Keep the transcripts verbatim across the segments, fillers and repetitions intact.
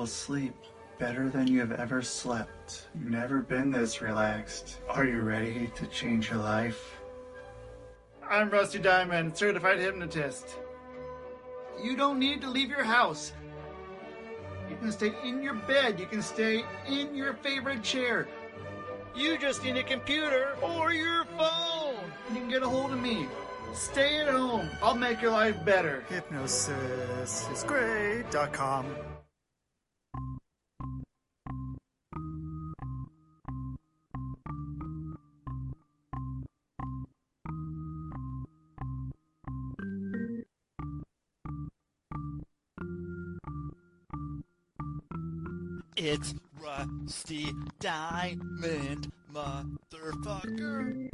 will sleep better than you have ever slept. You've never been this relaxed. Are you ready to change your life? I'm Rusty Diamond, certified hypnotist. You don't need to leave your house. You can stay in your bed. You can stay in your favorite chair. You just need a computer or your phone. You can get a hold of me. Stay at home. I'll make your life better. hypnosis is great dot com. It's Rusty Diamond, motherfucker.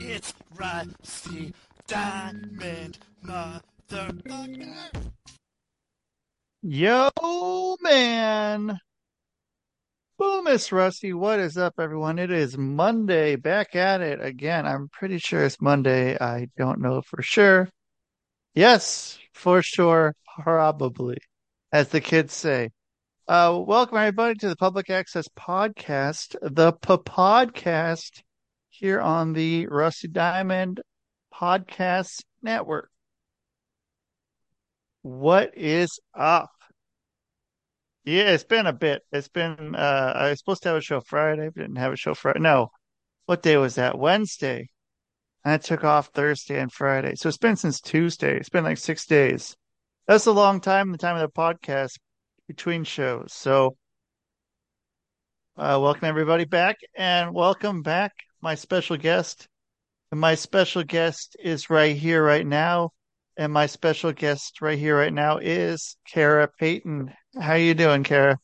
It's Rusty Diamond, motherfucker. Yo, man. Boom, it's Rusty. What is up, everyone? It is Monday. Back at it again. I'm pretty sure it's Monday. I don't know for sure. Yes, for sure. Probably, as the kids say. Uh, welcome, everybody, to the Public Access Podcast, the P-Podcast, here on the Rusty Diamond Podcast Network. What is up? Yeah, it's been a bit. It's been, uh, I was supposed to have a show Friday, but didn't have a show Friday. No. What day was that? Wednesday. And I took off Thursday and Friday. So it's been since Tuesday. It's been like six days. That's a long time, the time of the podcast between shows. So, uh, welcome everybody back, and welcome back my special guest. And my special guest is right here, right now. And my special guest right here, right now, is Kara Payton. How are you doing, Kara?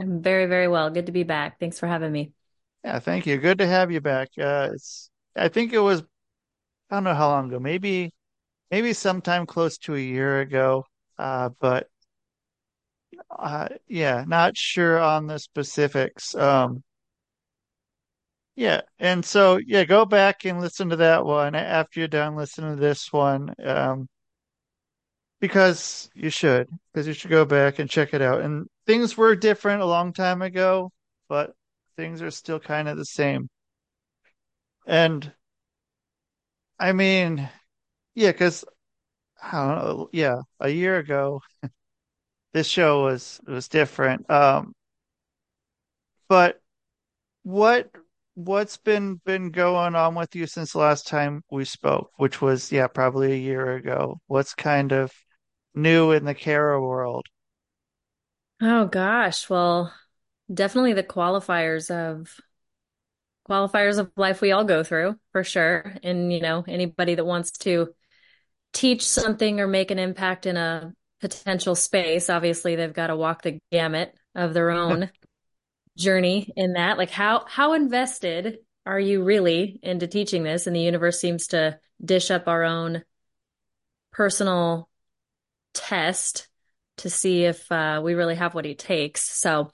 I'm very, very well. Good to be back. Thanks for having me. Yeah, thank you. Good to have you back. Uh, it's, I think it was, I don't know how long ago, maybe maybe sometime close to a year ago. Uh, but, uh, yeah, not sure on the specifics. Um, Yeah, and so, yeah, go back and listen to that one after you're done listening to this one, um, because you should, because you should go back and check it out. And things were different a long time ago, but things are still kind of the same. And, I mean, yeah, because, I don't know, yeah, a year ago, this show was, was different. Um, but what... What's been, been going on with you since the last time we spoke, which was, yeah, probably a year ago? What's kind of new in the Kara world? Oh, gosh. Well, definitely the qualifiers of qualifiers of life we all go through, for sure. And, you know, anybody that wants to teach something or make an impact in a potential space, obviously, they've got to walk the gamut of their own journey in that. Like, how how invested are you really into teaching this? And the universe seems to dish up our own personal test to see if uh, we really have what it takes. So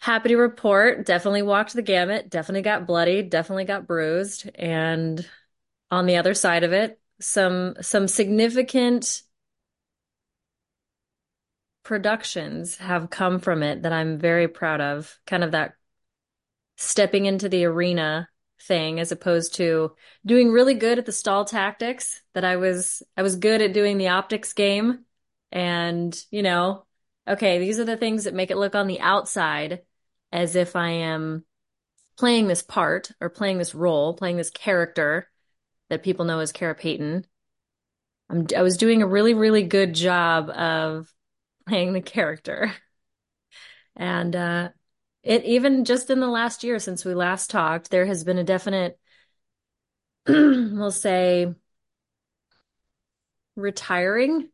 happy to report, definitely walked the gamut, definitely got bloody, definitely got bruised, and on the other side of it, some some significant productions have come from it that I'm very proud of. Kind of that stepping into the arena thing, as opposed to doing really good at the stall tactics that I was, I was good at doing the optics game. And, you know, okay, these are the things that make it look on the outside as if I am playing this part or playing this role, playing this character that people know as Kara Payton. I'm, I was doing a really, really good job of playing the character. And uh, it even just in the last year since we last talked, there has been a definite, we'll say, retiring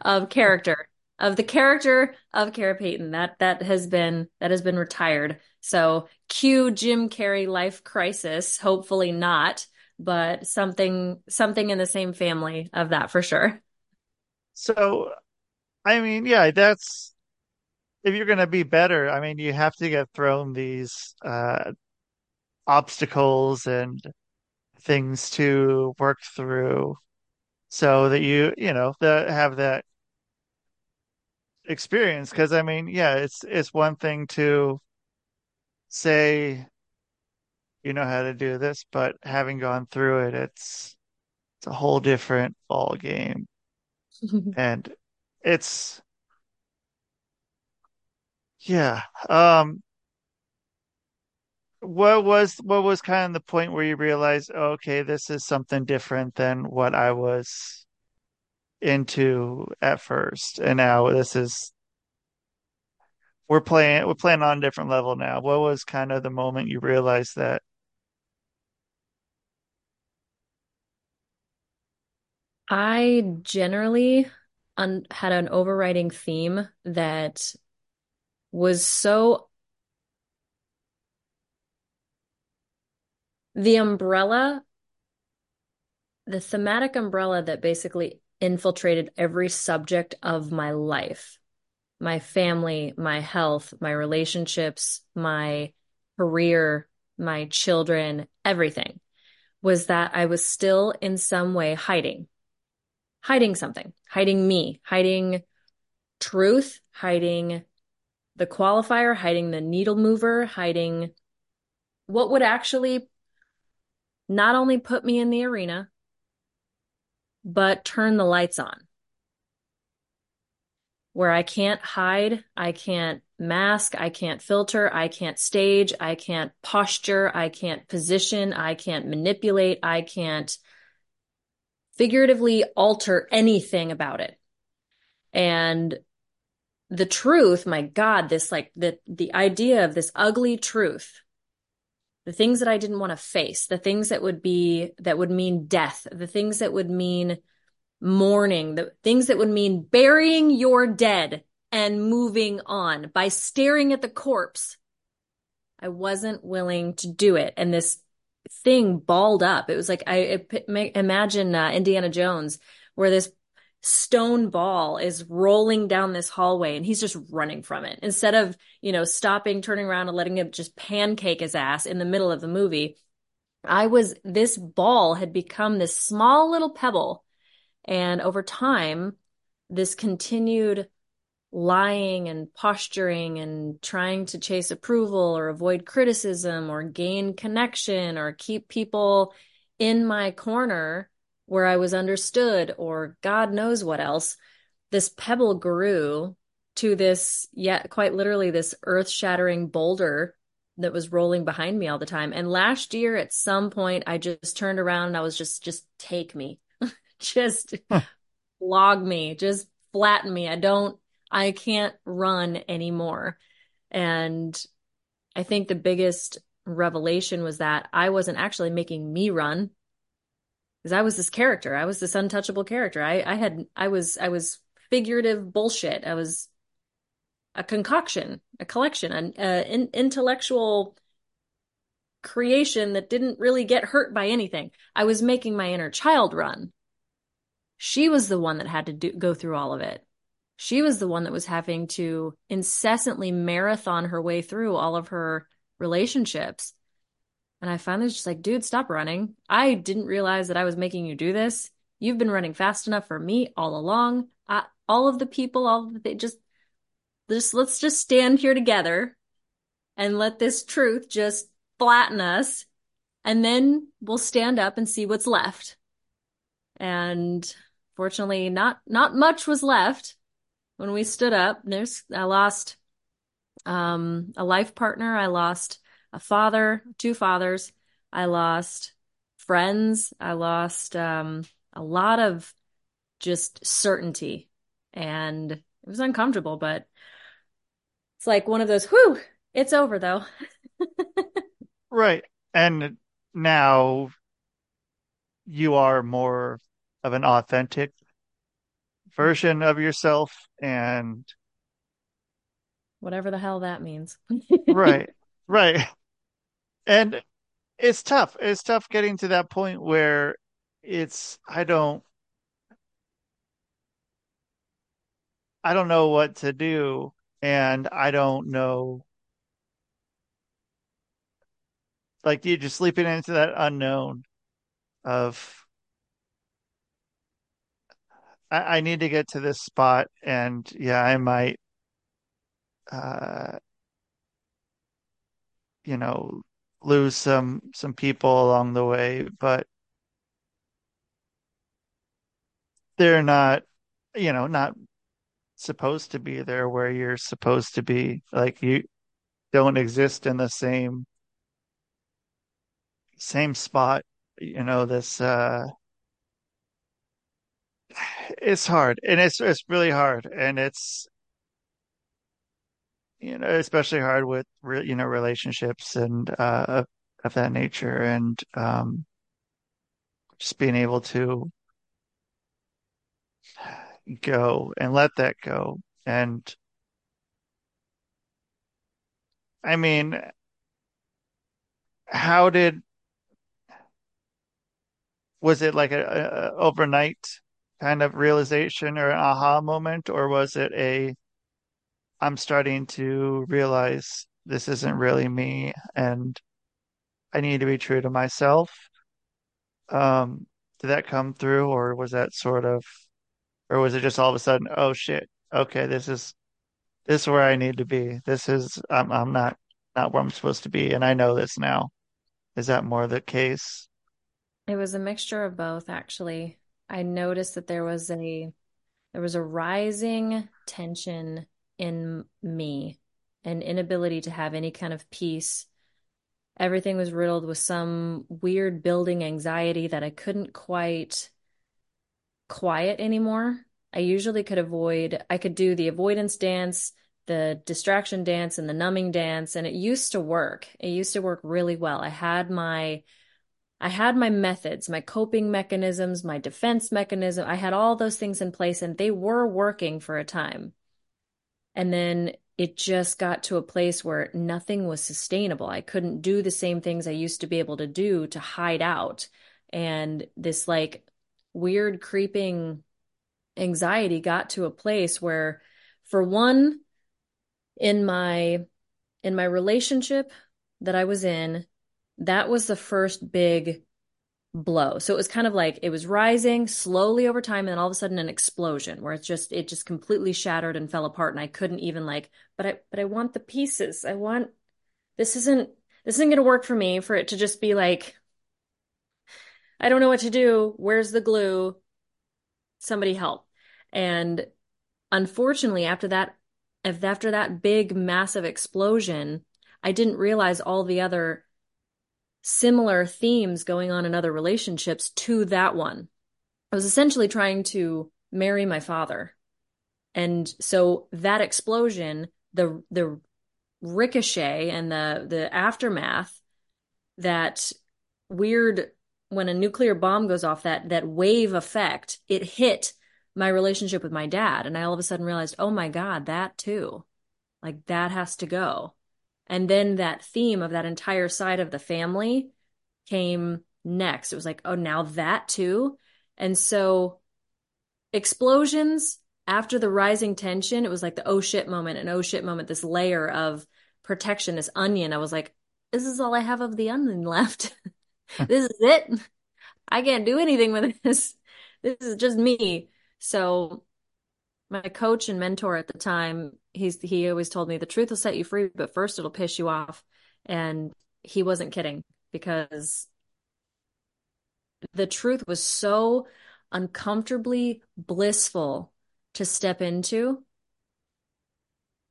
of character, of the character of Kara Payton. That that has been that has been retired. So cue Jim Carrey life crisis. Hopefully not, but something something in the same family of that for sure. So I mean, yeah, that's, if you're going to be better, I mean, you have to get thrown these uh, obstacles and things to work through so that you, you know, the, have that experience. Because, I mean, yeah, it's it's one thing to say you know how to do this, but having gone through it, it's it's a whole different ball game. And it's, yeah. Um, what was what was kind of the point where you realized, oh, okay, this is something different than what I was into at first, and now this is we're playing we're playing on a different level now. What was kind of the moment you realized that? I generally un- had an overriding theme that was so the umbrella, the thematic umbrella that basically infiltrated every subject of my life, my family, my health, my relationships, my career, my children, everything, was that I was still in some way hiding. Hiding something, hiding me, hiding truth, hiding the qualifier, hiding the needle mover, hiding what would actually not only put me in the arena, but turn the lights on. Where I can't hide, I can't mask, I can't filter, I can't stage, I can't posture, I can't position, I can't manipulate, I can't figuratively alter anything about it. And the truth, my God, this like the, the idea of this ugly truth, the things that I didn't want to face, the things that would be, that would mean death, the things that would mean mourning, the things that would mean burying your dead and moving on by staring at the corpse. I wasn't willing to do it. And this thing balled up. It was like, I imagine uh, Indiana Jones, where this stone ball is rolling down this hallway and he's just running from it. Instead of, you know, stopping, turning around and letting it just pancake his ass in the middle of the movie, I was, this ball had become this small little pebble. And over time, this continued lying and posturing and trying to chase approval or avoid criticism or gain connection or keep people in my corner where I was understood or God knows what else, this pebble grew to this, yeah, quite literally this earth-shattering boulder that was rolling behind me all the time. And last year at some point, I just turned around and I was just, just take me, just log me, just flatten me. I don't, I can't run anymore. And I think the biggest revelation was that I wasn't actually making me run, because I was this character. I was this untouchable character. I, I had, I was, I was figurative bullshit. I was a concoction, a collection, an uh, in, intellectual creation that didn't really get hurt by anything. I was making my inner child run. She was the one that had to do, go through all of it. She was the one that was having to incessantly marathon her way through all of her relationships. And I finally was just like, dude, stop running. I didn't realize that I was making you do this. You've been running fast enough for me all along. I, all of the people, all of the, just, just, let's just stand here together and let this truth just flatten us. And then we'll stand up and see what's left. And fortunately, not, not much was left. When we stood up, there's, I lost um, a life partner. I lost a father, two fathers. I lost friends. I lost um, a lot of just certainty. And it was uncomfortable, but it's like one of those, whew, it's over though. Right. And now you are more of an authentic version of yourself, and whatever the hell that means. Right. Right. And it's tough. It's tough getting to that point where it's, I don't, I don't know what to do, and I don't know. Like, you're just leaping into that unknown of, I, I need to get to this spot, and yeah, I might, uh, you know, lose some, some people along the way, but they're not, you know, not supposed to be there where you're supposed to be. Like, you don't exist in the same same spot, you know. This uh it's hard, and it's it's really hard, and it's, you know, especially hard with, you know, relationships and uh of, of that nature, and um just being able to go and let that go. And I mean, how did was it like a, a overnight kind of realization or an aha moment, or was it a I'm starting to realize this isn't really me and I need to be true to myself? Um did that come through, or was that sort of Or was it just all of a sudden, oh shit, okay, this is this is where I need to be. This is I'm I'm not not where I'm supposed to be, and I know this now. Is that more the case? It was a mixture of both, actually. I noticed that there was a there was a rising tension in me, an inability to have any kind of peace. Everything was riddled with some weird building anxiety that I couldn't quite quiet anymore. I usually could avoid, I could do the avoidance dance, the distraction dance, and the numbing dance, and it used to work. It used to work really well. I had my, I had my methods, my coping mechanisms, my defense mechanism. I had all those things in place, and they were working for a time. And then it just got to a place where nothing was sustainable. I couldn't do the same things I used to be able to do to hide out. And this like weird creeping anxiety got to a place where, for one, in my in my relationship that I was in, that was the first big blow. So it was kind of like it was rising slowly over time, and then all of a sudden an explosion where it's just it just completely shattered and fell apart, and I couldn't even like but I but I want the pieces. I want this isn't this isn't gonna work for me, for it to just be like, I don't know what to do. Where's the glue? Somebody help. And unfortunately, after that, after that big, massive explosion, I didn't realize all the other similar themes going on in other relationships to that one. I was essentially trying to marry my father. And so that explosion, the the ricochet and the the aftermath, that weird... when a nuclear bomb goes off, that that wave effect, it hit my relationship with my dad. And I all of a sudden realized, oh my God, that too. Like, that has to go. And then that theme of that entire side of the family came next. It was like, oh, now that too. And so explosions after the rising tension, it was like the oh shit moment and oh shit moment, this layer of protection, this onion. I was like, this is all I have of the onion left. This is it. I can't do anything with this. This is just me. So my coach and mentor at the time, he's he always told me, the truth will set you free, but first it'll piss you off. And he wasn't kidding, because the truth was so uncomfortably blissful to step into.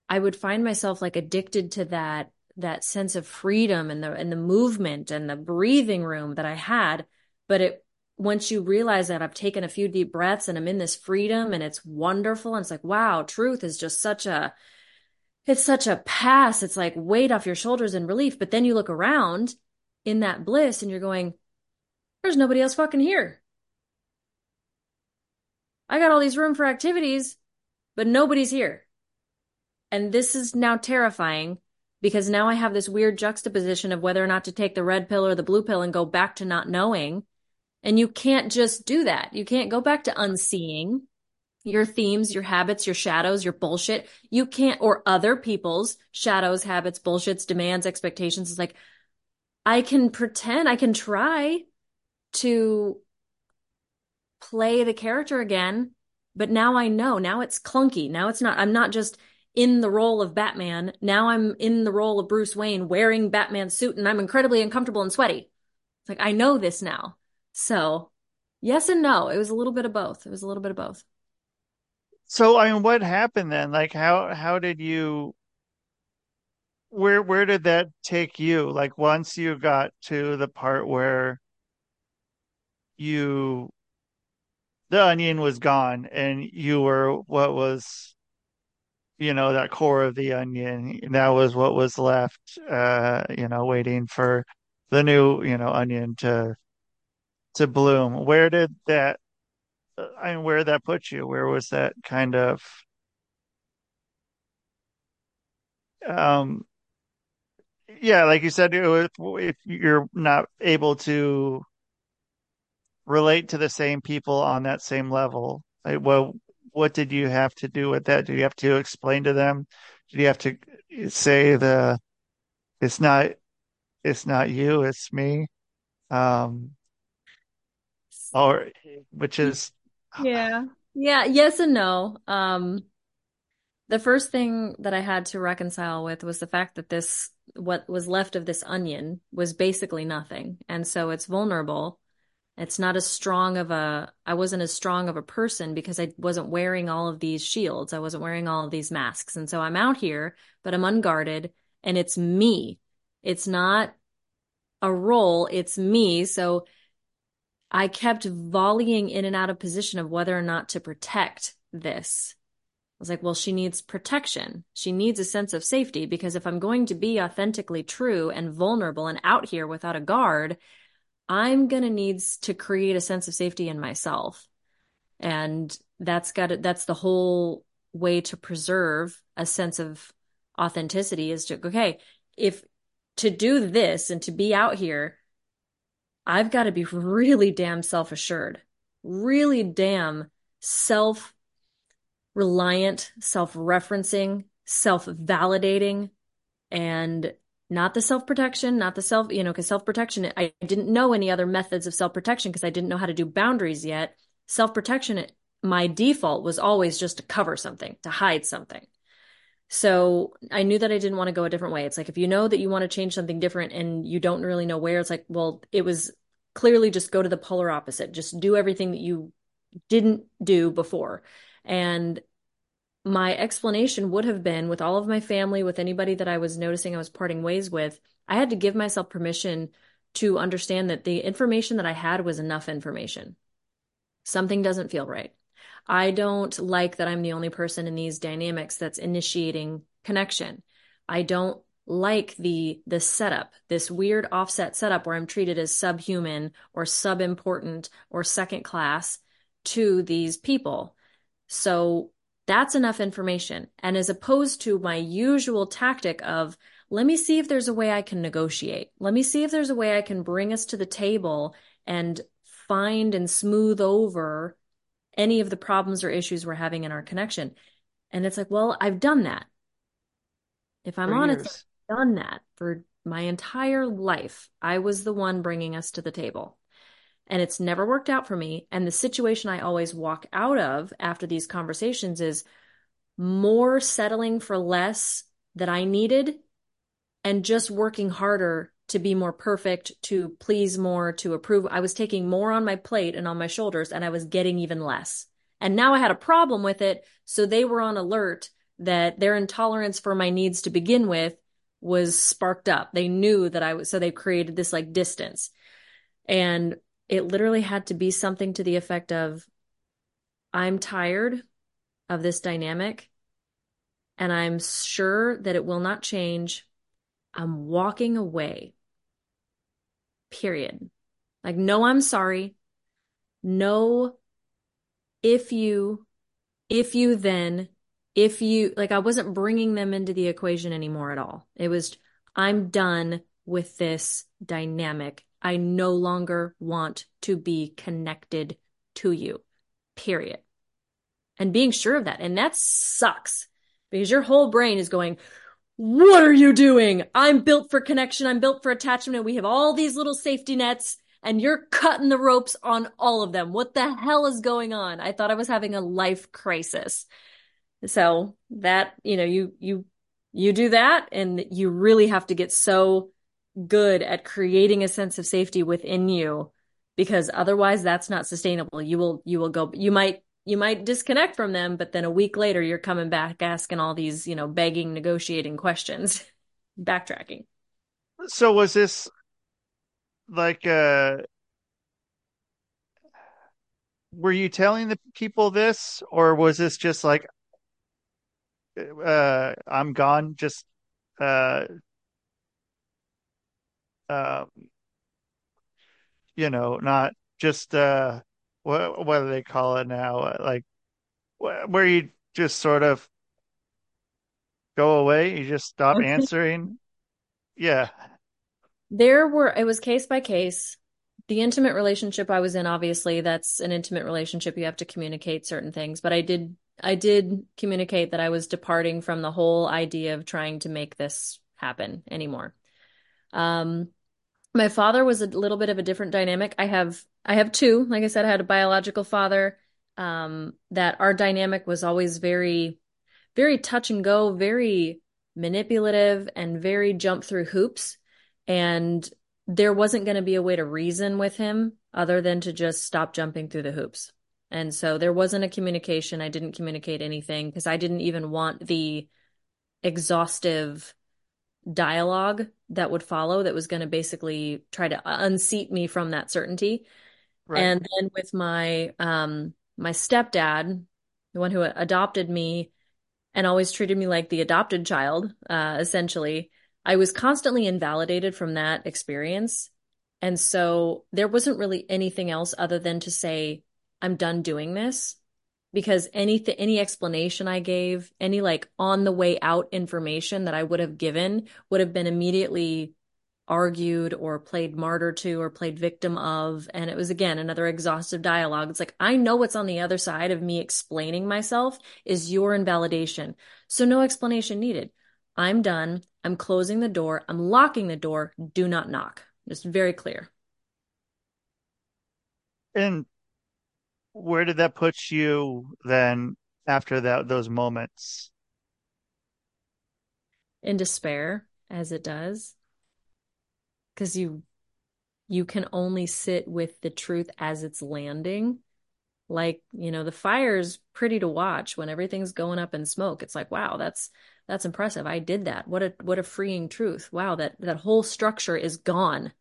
I would find myself like addicted to that that sense of freedom and the and the movement and the breathing room that I had. But it once you realize that I've taken a few deep breaths and I'm in this freedom, and it's wonderful, and it's like, wow, truth is just such a it's such a pass. It's like weight off your shoulders and relief. But then you look around in that bliss and you're going, there's nobody else fucking here. I got all these room for activities, but nobody's here. And this is now terrifying, because now I have this weird juxtaposition of whether or not to take the red pill or the blue pill and go back to not knowing. And you can't just do that. You can't go back to unseeing. your themes, your habits, your shadows, your bullshit. You can't, or other people's shadows, habits, bullshits, demands, expectations. It's like, I can pretend, I can try to play the character again, but now I know, now it's clunky. Now it's not, I'm not just in the role of Batman. Now I'm in the role of Bruce Wayne wearing Batman's suit, and I'm incredibly uncomfortable and sweaty. It's like, I know this now. So yes and no, it was a little bit of both. It was a little bit of both. So, I mean, what happened then? Like, how, how did you, where, where did that take you? Like, once you got to the part where you, the onion was gone and you were what was, you know, that core of the onion, that was what was left, uh, you know, waiting for the new, you know, onion to, to bloom. Where did that, I mean, where that put you? Where was that kind of um yeah, like you said, if you're not able to relate to the same people on that same level, like, well, what did you have to do with that? Did you have to explain to them? Did you have to say the it's not it's not you, it's me? Um or which is Yeah. Yeah. Yes and no. Um, the first thing that I had to reconcile with was the fact that this, what was left of this onion was basically nothing. And so it's vulnerable. It's not as strong of a, I wasn't as strong of a person because I wasn't wearing all of these shields. I wasn't wearing all of these masks. And so I'm out here, but I'm unguarded, and it's me. It's not a role. It's me. So I kept volleying in and out of position of whether or not to protect this. I was like, well, she needs protection. She needs a sense of safety, because if I'm going to be authentically true and vulnerable and out here without a guard, I'm going to need to create a sense of safety in myself. And that's got to, that's the whole way to preserve a sense of authenticity, is to, okay, if to do this and to be out here, I've got to be really damn self-assured, really damn self-reliant, self-referencing, self-validating, and not the self-protection, not the self, you know, because self-protection, I didn't know any other methods of self-protection because I didn't know how to do boundaries yet. Self-protection, my default was always just to cover something, to hide something. So I knew that I didn't want to go a different way. It's like, if you know that you want to change something different and you don't really know where, it's like, well, it was clearly just go to the polar opposite. Just do everything that you didn't do before. And my explanation would have been, with all of my family, with anybody that I was noticing I was parting ways with, I had to give myself permission to understand that the information that I had was enough information. Something doesn't feel right. I don't like that I'm the only person in these dynamics that's initiating connection. I don't like the the setup, this weird offset setup where I'm treated as subhuman or subimportant or second class to these people. So that's enough information. And as opposed to my usual tactic of, let me see if there's a way I can negotiate. Let me see if there's a way I can bring us to the table and find and smooth over any of the problems or issues we're having in our connection. And it's like, well, I've done that. If I'm honest, I've done that for my entire life. I was the one bringing us to the table, and it's never worked out for me. And the situation I always walk out of after these conversations is more settling for less that I needed and just working harder to be more perfect, to please more, to approve. I was taking more on my plate and on my shoulders, and I was getting even less. And now I had a problem with it. So they were on alert that their intolerance for my needs to begin with was sparked up. They knew that I was, so they created this like distance. And it literally had to be something to the effect of, I'm tired of this dynamic, and I'm sure that it will not change. I'm walking away. Period. Like, no, I'm sorry. No, if you, if you then, if you, like, I wasn't bringing them into the equation anymore at all. It was, I'm done with this dynamic. I no longer want to be connected to you. Period. and being sure of that. And that sucks because your whole brain is going, what are you doing? I'm built for connection. I'm built for attachment. And we have all these little safety nets and you're cutting the ropes on all of them. What the hell is going on? I thought I was having a life crisis. So that, you know, you, you, you do that and you really have to get so good at creating a sense of safety within you, because otherwise that's not sustainable. You will, you will go, you might, you might disconnect from them, but then a week later you're coming back asking all these, you know, begging, negotiating questions, backtracking. So was this like, uh, were you telling the people this, or was this just like, uh, I'm gone, just, uh, uh, you know, not just, uh, what, what do they call it now? Like where you just sort of go away. You just stop answering. Yeah. There were, it was case by case. The intimate relationship I was in, obviously that's an intimate relationship. You have to communicate certain things, but I did, I did communicate that I was departing from the whole idea of trying to make this happen anymore. Um, my father was a little bit of a different dynamic. I have, I have two, like I said, I had a biological father, um, that our dynamic was always very, very touch and go, very manipulative and very jump through hoops. And there wasn't going to be a way to reason with him other than to just stop jumping through the hoops. And so there wasn't a communication. I didn't communicate anything because I didn't even want the exhaustive dialogue that would follow that was going to basically try to unseat me from that certainty. Right. And then with my um my stepdad, the one who adopted me and always treated me like the adopted child, uh essentially, I was constantly invalidated from that experience. And so there wasn't really anything else other than to say, I'm done doing this, because any th- any explanation I gave, any like on the way out information that I would have given would have been immediately argued or played martyr to or played victim of. And it was, again, another exhaustive dialogue. It's like, I know what's on the other side of me explaining myself is your invalidation. So no explanation needed. I'm done. I'm closing the door. I'm locking the door. Do not knock. Just very clear. And where did that put you then after that, those moments? In despair, as it does. Because you, you can only sit with the truth as it's landing. Like, you know, the fire's pretty to watch when everything's going up in smoke. It's like, wow, that's, that's impressive. I did that. What a, what a freeing truth. Wow. That, that whole structure is gone.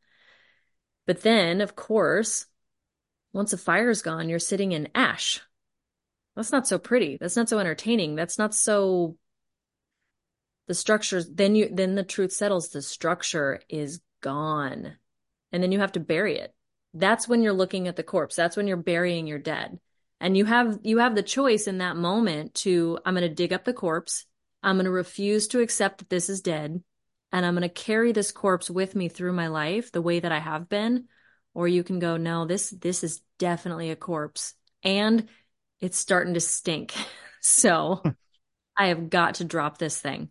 But then of course, once a fire's gone, you're sitting in ash. That's not so pretty. That's not so entertaining. That's not so, the structures, then you, then the truth settles. The structure is gone. And then you have to bury it. That's when you're looking at the corpse. That's when you're burying your dead. And you have, you have the choice in that moment to, I'm going to dig up the corpse. I'm going to refuse to accept that this is dead. And I'm going to carry this corpse with me through my life the way that I have been. Or you can go, no, this, this is definitely a corpse and it's starting to stink. So I have got to drop this thing.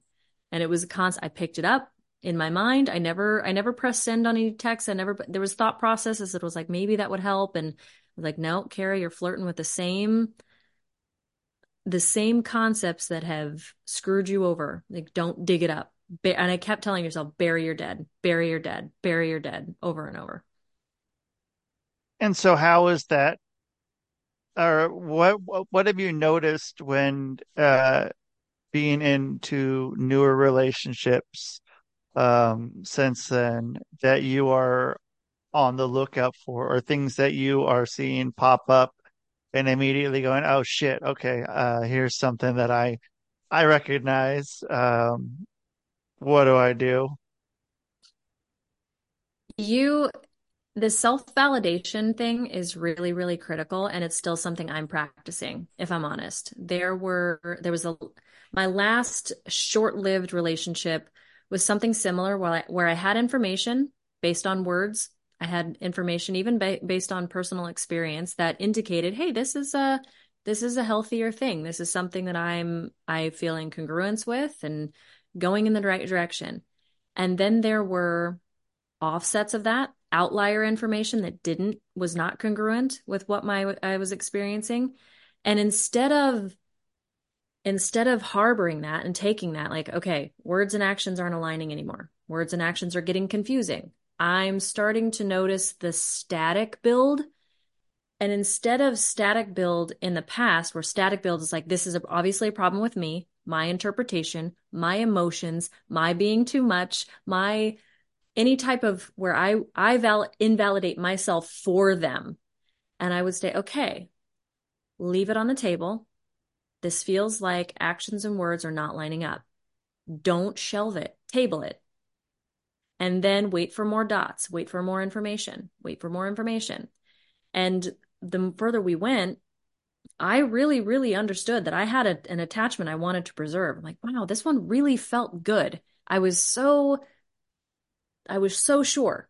And it was a constant, I picked it up in my mind. I never, I never pressed send on any text. I never, there was thought processes. It was like, maybe that would help. And I was like, no, Kara, you're flirting with the same, the same concepts that have screwed you over. Like, don't dig it up. And I kept telling yourself, bury your dead, bury your dead, bury your dead over and over. And so how is that, or what, what have you noticed when uh, being into newer relationships um, since then that you are on the lookout for, or things that you are seeing pop up and immediately going, oh shit, okay, uh, here's something that I, I recognize. Um, what do I do? You... The self-validation thing is really, really critical. And it's still something I'm practicing, if I'm honest. There were, there was a, my last short-lived relationship was something similar where I, where I had information based on words. I had information even ba- based on personal experience that indicated, hey, this is a, this is a healthier thing. This is something that I'm, I feel in congruence with and going in the right direction. And then there were offsets of that, outlier information that didn't, was not congruent with what my, I was experiencing. And instead of, instead of harboring that and taking that, like, okay, words and actions aren't aligning anymore. Words and actions are getting confusing. I'm starting to notice the static build. And instead of static build in the past, where static build is like, this is obviously a problem with me, my interpretation, my emotions, my being too much, my any type of where I, I val- invalidate myself for them. And I would say, okay, leave it on the table. This feels like actions and words are not lining up. Don't shelve it, table it. And then wait for more dots, wait for more information, wait for more information. And the further we went, I really, really understood that I had a, an attachment I wanted to preserve. I'm like, wow, this one really felt good. I was so, I was so sure.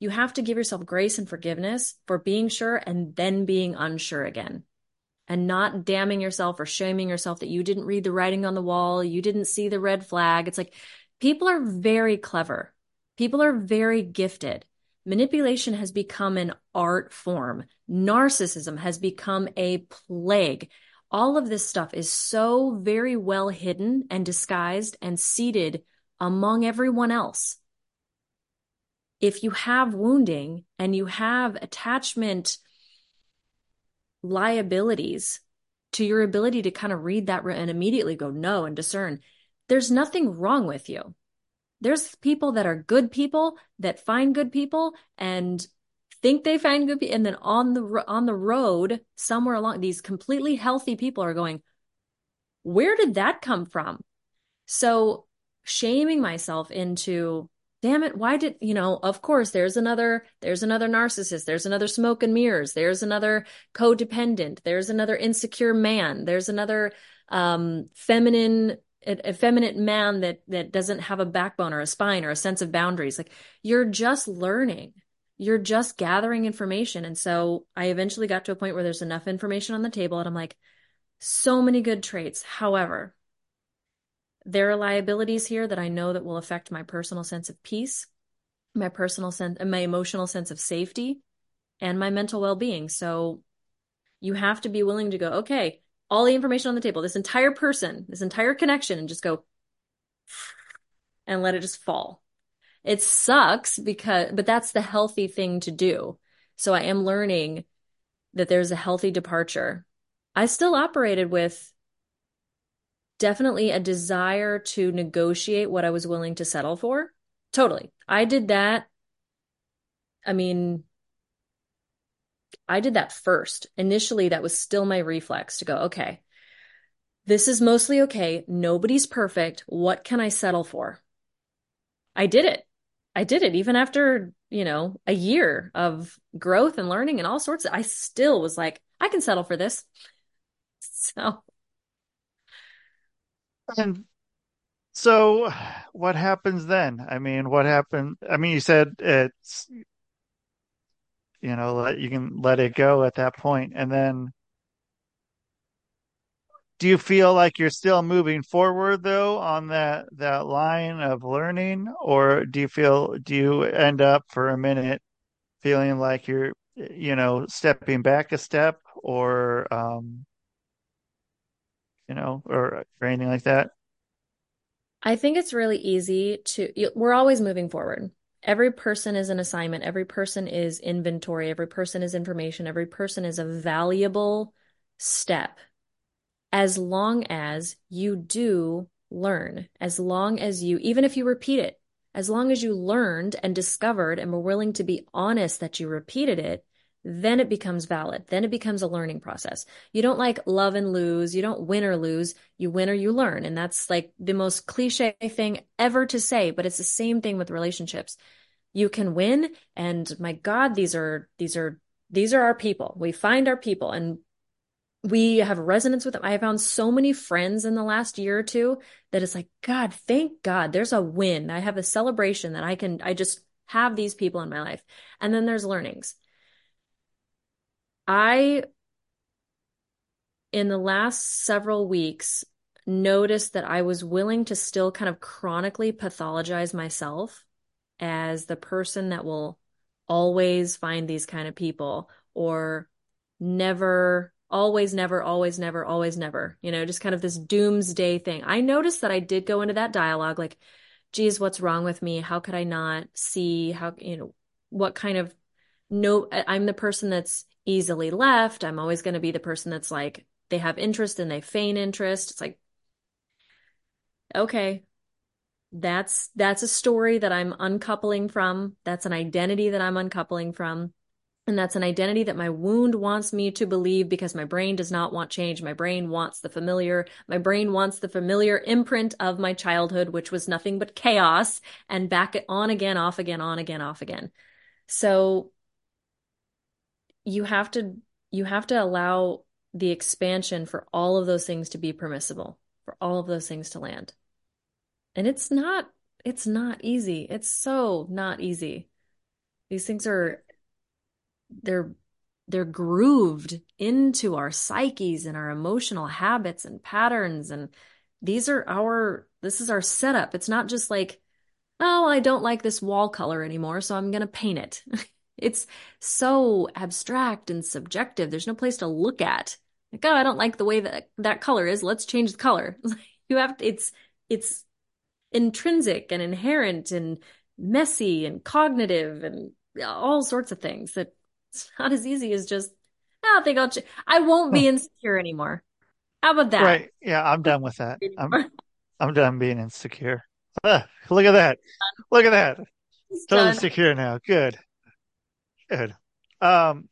You have to give yourself grace and forgiveness for being sure and then being unsure again. And not damning yourself or shaming yourself that you didn't read the writing on the wall, you didn't see the red flag. It's like, people are very clever. People are very gifted. Manipulation has become an art form. Narcissism has become a plague. All of this stuff is so very well hidden and disguised and seated among everyone else. If you have wounding and you have attachment liabilities to your ability to kind of read that and immediately go no and discern, there's nothing wrong with you. There's people that are good people that find good people and think they find good people. And then on the, on the road, somewhere along, these completely healthy people are going, where did that come from? So shaming myself into, damn it, why did, you know, of course, there's another, there's another narcissist, there's another smoke and mirrors, there's another codependent, there's another insecure man, there's another um, feminine, effeminate man that that doesn't have a backbone or a spine or a sense of boundaries. Like, you're just learning. You're just gathering information. And so I eventually got to a point where there's enough information on the table and I'm like, so many good traits. However, there are liabilities here that I know that will affect my personal sense of peace, my personal sense, my emotional sense of safety, and my mental well-being. So you have to be willing to go, okay, all the information on the table, this entire person, this entire connection, and just go and let it just fall. It sucks because, but that's the healthy thing to do. So I am learning that there's a healthy departure. I still operated with definitely a desire to negotiate what I was willing to settle for. Totally. I did that. I mean, I did that first. Initially, that was still my reflex to go, okay, this is mostly okay. Nobody's perfect. What can I settle for? I did it. I did it. Even after, you know, a year of growth and learning and all sorts of, I still was like, I can settle for this. So. And so what happens then? I mean, what happened? I mean, you said it's, you know, let, you can let it go at that point. And then do you feel like you're still moving forward though on that, that line of learning, or do you feel, do you end up for a minute feeling like you're, you know, stepping back a step or, um, you know, or, or anything like that? I think it's really easy to, we're always moving forward. Every person is an assignment. Every person is inventory. Every person is information. Every person is a valuable step. As long as you do learn, as long as you, even if you repeat it, as long as you learned and discovered and were willing to be honest that you repeated it, then it becomes valid. Then it becomes a learning process. You don't like love and lose. You don't win or lose. You win or you learn. And that's like the most cliche thing ever to say, but it's the same thing with relationships. You can win. And my God, these are, these are, these are our people. We find our people and we have resonance with them. I have found so many friends in the last year or two that it's like, God, thank God there's a win. I have a celebration that I can, I just have these people in my life. And then there's learnings. I in the last several weeks, noticed that I was willing to still kind of chronically pathologize myself as the person that will always find these kind of people, or never, always, never, always, never, always, never, you know, just kind of this doomsday thing. I noticed that I did go into that dialogue, like, geez, what's wrong with me? How could I not see how, you know, what kind of, no, I'm the person that's easily left. I'm always going to be the person that's like, they have interest and they feign interest. It's like, okay, that's, that's a story that I'm uncoupling from. That's an identity that I'm uncoupling from. And that's an identity that my wound wants me to believe, because my brain does not want change. My brain wants the familiar. My brain wants the familiar imprint of my childhood, which was nothing but chaos and back on again, off again, on again, off again. So you have to, you have to allow the expansion for all of those things to be permissible, for all of those things to land. And it's not, it's not easy. It's so not easy. These things are, they're they're grooved into our psyches and our emotional habits and patterns, and these are our this is our setup. It's not just like, oh, I don't like this wall color anymore, so I'm going to paint it. It's so abstract and subjective. There's no place to look at. Like, oh, I don't like the way that that color is. Let's change the color. You have to, it's it's intrinsic and inherent and messy and cognitive and all sorts of things that it's not as easy as just, I think I'll, ch- I won't be insecure anymore. How about that? Right. Yeah. I'm done with that. I'm, I'm done being insecure. Ugh, look at that. Look at that. It's totally done. Secure now. Good. Good. Um,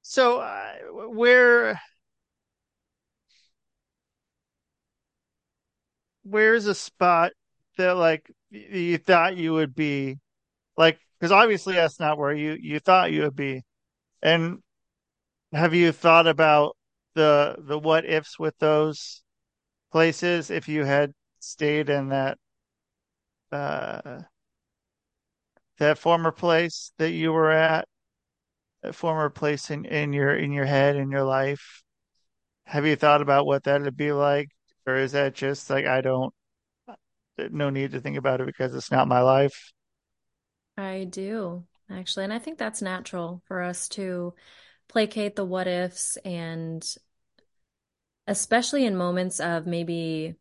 so uh, where, where's a spot that like you thought you would be, like, because obviously that's not where you, you thought you would be. And have you thought about the the what ifs with those places if you had stayed in that uh, that former place that you were at, that former place in, in your in your head, in your life? Have you thought about what that would be like? Or is that just like, I don't, no need to think about it because it's not my life? I do, actually. And I think that's natural for us to placate the what ifs, and especially in moments of maybe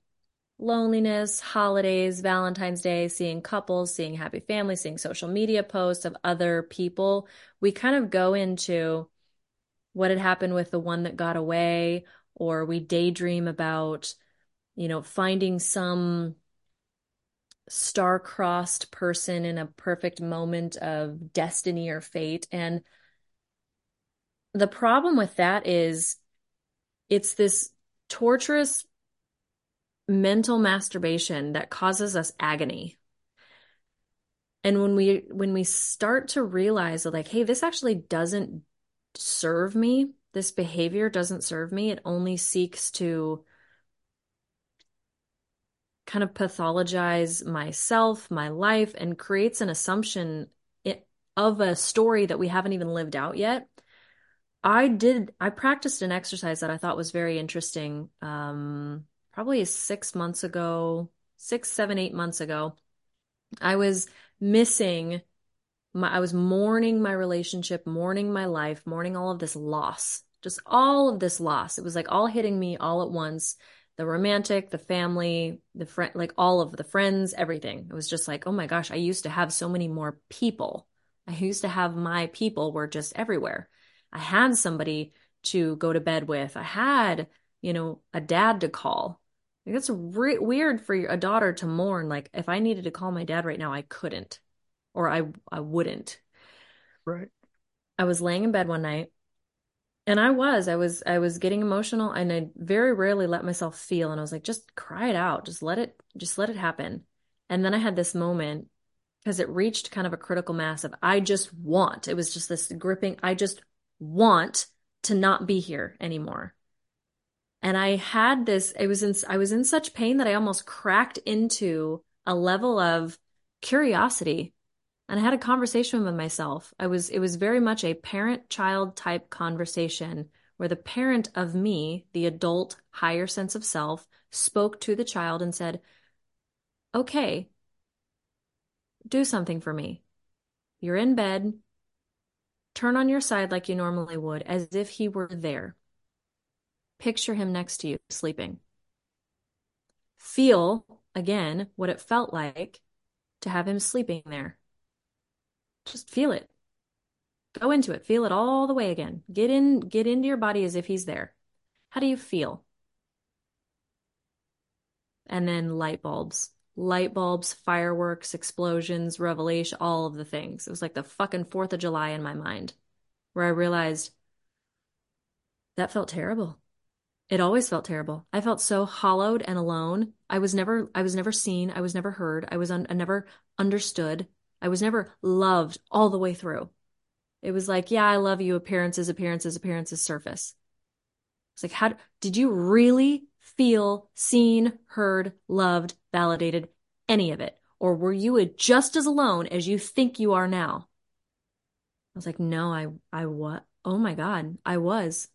loneliness, holidays, Valentine's Day, seeing couples, seeing happy families, seeing social media posts of other people. We kind of go into what had happened with the one that got away, or we daydream about, you know, finding some star-crossed person in a perfect moment of destiny or fate. And the problem with that is it's this torturous mental masturbation that causes us agony. And when we when we start to realize that, like, hey, this actually doesn't serve me, this behavior doesn't serve me, it only seeks to kind of pathologize myself, my life, and creates an assumption of a story that we haven't even lived out yet. I did, I practiced an exercise that I thought was very interesting, um, probably six months ago, six, seven, eight months ago. I was missing my, I was mourning my relationship, mourning my life, mourning all of this loss, just all of this loss. It was like all hitting me all at once. The romantic, the family, the friend, like all of the friends, everything. It was just like, oh my gosh, I used to have so many more people. I used to have my people were just everywhere. I had somebody to go to bed with. I had, you know, a dad to call. Like, that's re- weird for a daughter to mourn. Like, if I needed to call my dad right now, I couldn't, or I, I wouldn't. Right. I was laying in bed one night. And I was, I was, I was getting emotional, and I very rarely let myself feel. And I was like, just cry it out. Just let it, just let it happen. And then I had this moment, because it reached kind of a critical mass of, I just want, it was just this gripping, I just want to not be here anymore. And I had this, it was in, I was in such pain that I almost cracked into a level of curiosity. And I had a conversation with myself. I was, it was very much a parent-child type conversation where the parent of me, the adult higher sense of self, spoke to the child and said, okay, do something for me. You're in bed. Turn on your side like you normally would, as if he were there. Picture him next to you, sleeping. Feel, again, what it felt like to have him sleeping there. Just feel it. Go into it. Feel it all the way again. Get in, get into your body as if he's there. How do you feel? And then light bulbs. Light bulbs, fireworks, explosions, revelation, all of the things. It was like the fucking fourth of July in my mind, where I realized that felt terrible. It always felt terrible. I felt so hollowed and alone. I was never, I was never seen. I was never heard. I was un- I never understood. I was never loved all the way through. It was like, yeah, I love you. Appearances, appearances, appearances, surface. It's like, how do, did you really feel seen, heard, loved, validated, any of it? Or were you just as alone as you think you are now? I was like, no, I, I what? Oh my God, I was.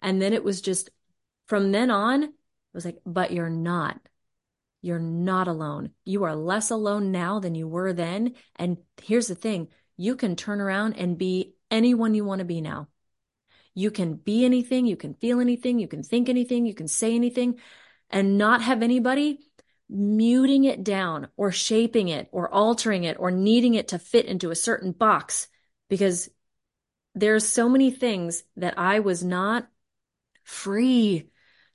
And then it was just, from then on, it was like, but you're not. You're not alone. You are less alone now than you were then. And here's the thing. You can turn around and be anyone you want to be now. You can be anything, you can feel anything, you can think anything, you can say anything, and not have anybody muting it down or shaping it or altering it or needing it to fit into a certain box, because there's so many things that I was not free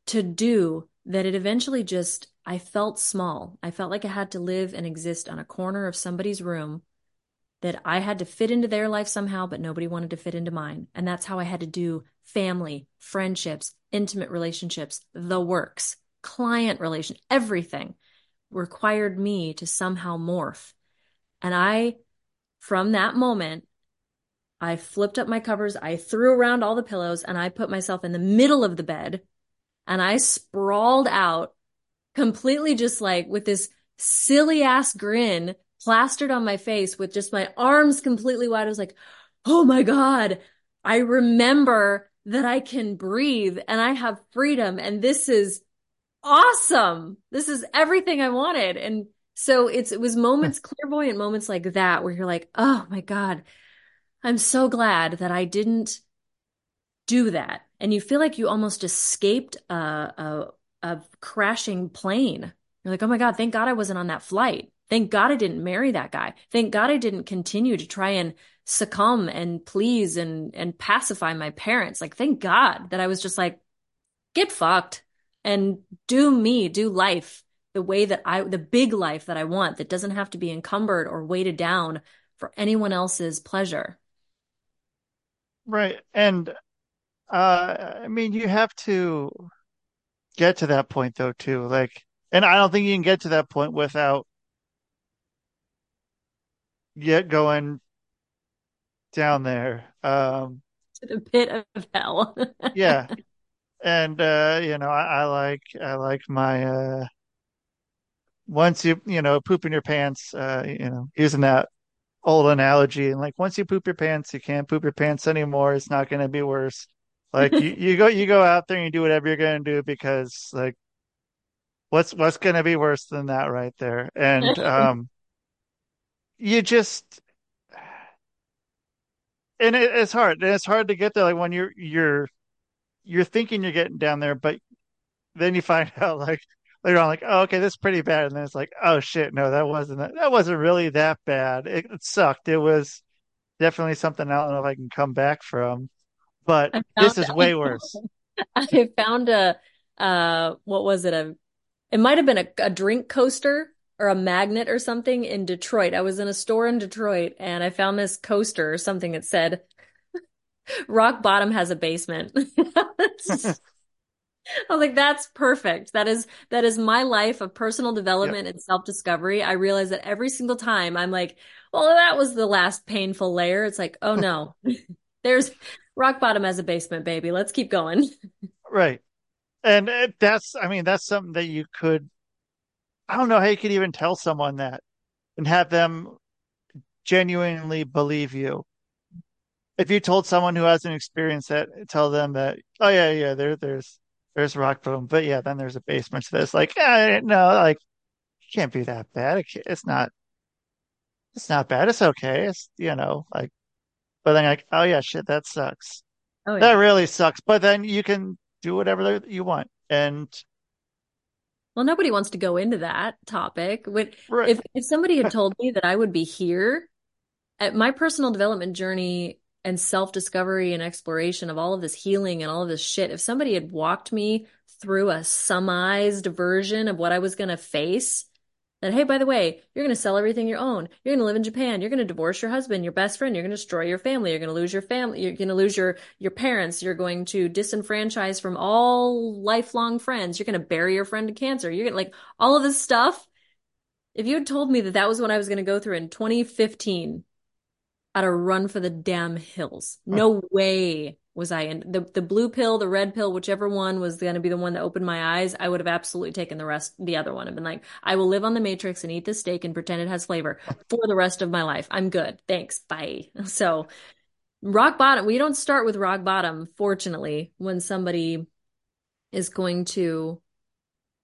to do that it eventually just, I felt small. I felt like I had to live and exist on a corner of somebody's room, that I had to fit into their life somehow, but nobody wanted to fit into mine. And that's how I had to do family, friendships, intimate relationships, the works, client relation, everything required me to somehow morph. And I, from that moment, I flipped up my covers, I threw around all the pillows, and I put myself in the middle of the bed, and I sprawled out completely, just like with this silly ass grin plastered on my face, with just my arms completely wide. I was like, oh my God, I remember that I can breathe and I have freedom. And this is awesome. This is everything I wanted. And so it's, it was moments, clairvoyant moments like that, where you're like, oh my God, I'm so glad that I didn't do that. And you feel like you almost escaped a, a, a crashing plane. You're like, oh my God, thank God I wasn't on that flight. Thank God I didn't marry that guy. Thank God I didn't continue to try and succumb and please and and pacify my parents. Like, thank God that I was just like, get fucked and do me, do life the way that I, the big life that I want, that doesn't have to be encumbered or weighted down for anyone else's pleasure. Right. And uh, I mean, you have to get to that point though, too. Like, and I don't think you can get to that point without yet going down there um to the pit of hell. Yeah. And uh you know I, I like I like my uh once you you know poop in your pants, uh you know using that old analogy, and like once you poop your pants, you can't poop your pants anymore. It's not going to be worse. Like you, you go you go out there and you do whatever you're going to do, because like what's what's going to be worse than that right there? And um you just, and it, it's hard. And it's hard to get there. Like when you're you're you're thinking you're getting down there, but then you find out like later on, like, oh, okay, that's pretty bad. And then it's like, oh shit, no, that wasn't that, that wasn't really that bad. It, it sucked. It was definitely something I don't know if I can come back from. But this is way worse. I found a uh, what was it? A it might have been a, a drink coaster, or a magnet or something in Detroit. I was in a store in Detroit and I found this coaster or something that said, rock bottom has a basement. I was like, that's perfect. That is, that is my life of personal development yep. and self-discovery. I realize that every single time I'm like, well, that was the last painful layer. It's like, oh no, there's rock bottom has a basement, baby. Let's keep going. Right. And that's, I mean, that's something that you could, I don't know how you could even tell someone that and have them genuinely believe you. if you told someone who hasn't experienced that, tell them that, oh yeah, yeah, there, there's, there's rock boom, but yeah, then there's a basement to this. Like, eh, no, like, it can't be that bad. It it's not, it's not bad. It's okay. It's, you know, like, but then like, oh yeah, shit, that sucks. Oh, yeah. That really sucks. But then you can do whatever you want. And well, nobody wants to go into that topic. When, right. if, if somebody had told me that I would be here at my personal development journey and self-discovery and exploration of all of this healing and all of this shit, if somebody had walked me through a summarized version of what I was going to face, that, hey, by the way, you're going to sell everything you own. You're going to live in Japan. You're going to divorce your husband, your best friend. You're going to destroy your family. You're going to lose your family. You're going to lose your, your parents. You're going to disenfranchise from all lifelong friends. You're going to bury your friend to cancer. You're going to, like, all of this stuff. If you had told me that that was what I was going to go through in twenty fifteen, I'd have run for the damn hills. No way was I in. The, the blue pill, the red pill, whichever one was going to be the one that opened my eyes, I would have absolutely taken the rest, the other one. I've been like, I will live on the Matrix and eat this steak and pretend it has flavor for the rest of my life. I'm good. Thanks. Bye. So rock bottom, we don't start with rock bottom, fortunately, when somebody is going to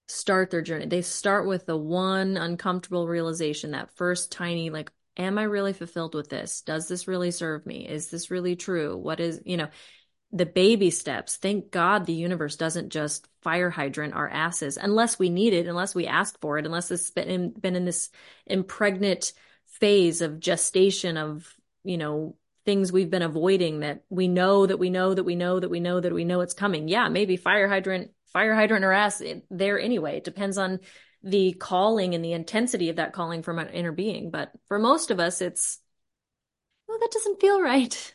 start their journey. They start with the one uncomfortable realization, that first tiny, like, am I really fulfilled with this? Does this really serve me? Is this really true? What is, you know, the baby steps. Thank God the universe doesn't just fire hydrant our asses unless we need it, unless we ask for it, unless it's been in, been in this impregnant phase of gestation of, you know, things we've been avoiding that we know that we know that we know that we know that we know it's coming. Yeah, maybe fire hydrant, fire hydrant or ass it, there anyway. It depends on the calling and the intensity of that calling from an inner being. But for most of us, it's, well, that doesn't feel right.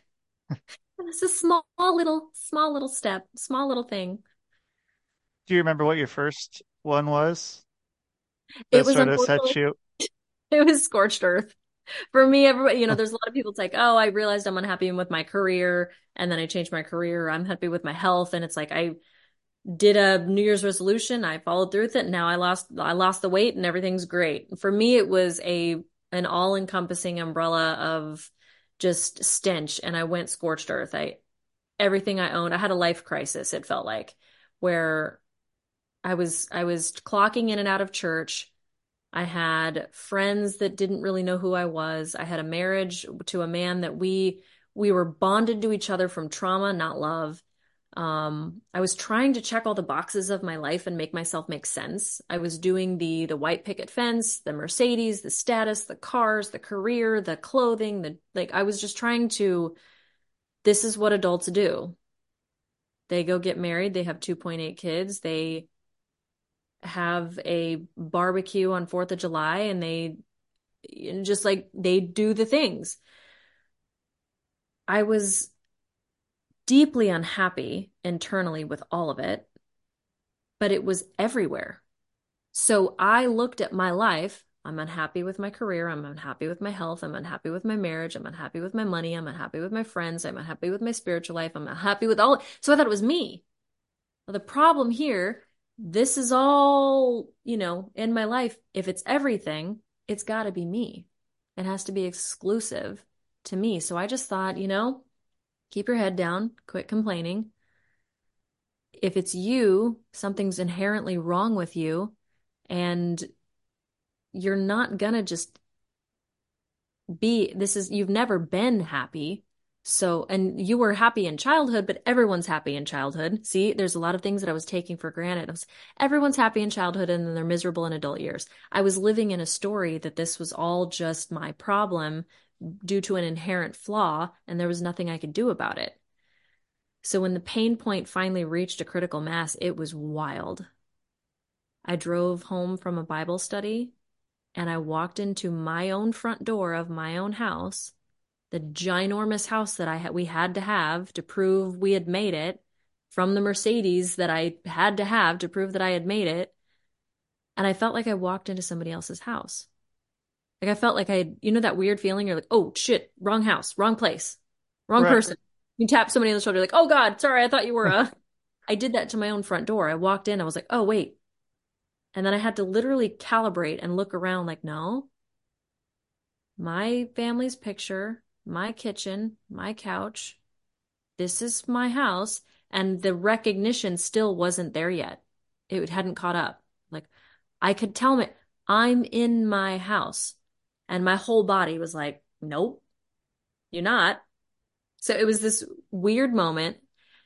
It's a small little, small little step, small little thing. Do you remember what your first one was? That it was sort of set you. It was scorched earth. For me, everybody, you know, there's a lot of people, it's like, oh, I realized I'm unhappy with my career. And then I changed my career. I'm happy with my health. And it's like, I did a New Year's resolution. I followed through with it. And now I lost, I lost the weight and everything's great. For me, it was a, an all encompassing umbrella of just stench. And I went scorched earth. I, everything I owned, I had a life crisis. It felt like, where I was, I was clocking in and out of church. I had friends that didn't really know who I was. I had a marriage to a man that we, we were bonded to each other from trauma, not love. Um, I was trying to check all the boxes of my life and make myself make sense. I was doing the, the white picket fence, the Mercedes, the status, the cars, the career, the clothing, the, like, I was just trying to, this is what adults do. They go get married. They have two point eight kids. They have a barbecue on fourth of July and they and just like, they do the things. I was deeply unhappy internally with all of it, but it was everywhere. So I looked at my life. I'm unhappy with my career. I'm unhappy with my health. I'm unhappy with my marriage. I'm unhappy with my money. I'm unhappy with my friends. I'm unhappy with my spiritual life. I'm unhappy with all. So I thought it was me. Well, the problem here, this is all, you know, in my life. If it's everything, it's got to be me. It has to be exclusive to me. So I just thought, you know, keep your head down, quit complaining. If it's you, something's inherently wrong with you, and you're not gonna just be, this is, you've never been happy. So, and you were happy in childhood, but everyone's happy in childhood. See, there's a lot of things that I was taking for granted. I was, everyone's happy in childhood and then they're miserable in adult years. I was living in a story that this was all just my problem due to an inherent flaw, and there was nothing I could do about it. So when the pain point finally reached a critical mass, it was wild. I drove home from a Bible study and I walked into my own front door of my own house, the ginormous house that I had, we had to have to prove we had made it, from the Mercedes that I had to have to prove that I had made it. And I felt like I walked into somebody else's house. Like, I felt like I had, you know, that weird feeling. You're like, oh shit, wrong house, wrong place, wrong right. person. You tap somebody on the shoulder, like, oh God, sorry, I thought you were a, I did that to my own front door. I walked in, I was like, oh wait. And then I had to literally calibrate and look around like, no, my family's picture, my kitchen, my couch, this is my house. And the recognition still wasn't there yet. It hadn't caught up. Like I could tell me I'm in my house, and my whole body was like, nope, you're not. So it was this weird moment.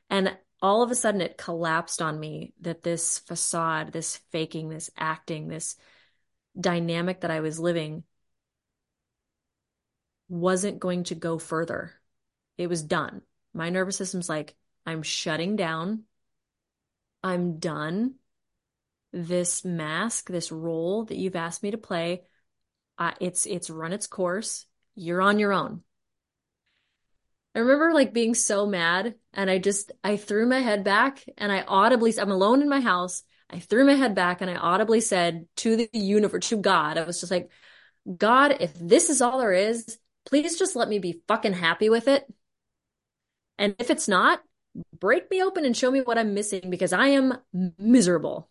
And all of a sudden it collapsed on me that this facade, this faking, this acting, this dynamic that I was living wasn't going to go further. It was done. My nervous system's like, I'm shutting down. I'm done. This mask, this role that you've asked me to play, uh, it's it's run its course. You're on your own. I remember like being so mad, and I just, I threw my head back and I audibly, I'm alone in my house. I threw my head back and I audibly said to the universe, to God, I was just like, God, if this is all there is, please just let me be fucking happy with it. And if it's not, break me open and show me what I'm missing, because I am miserable.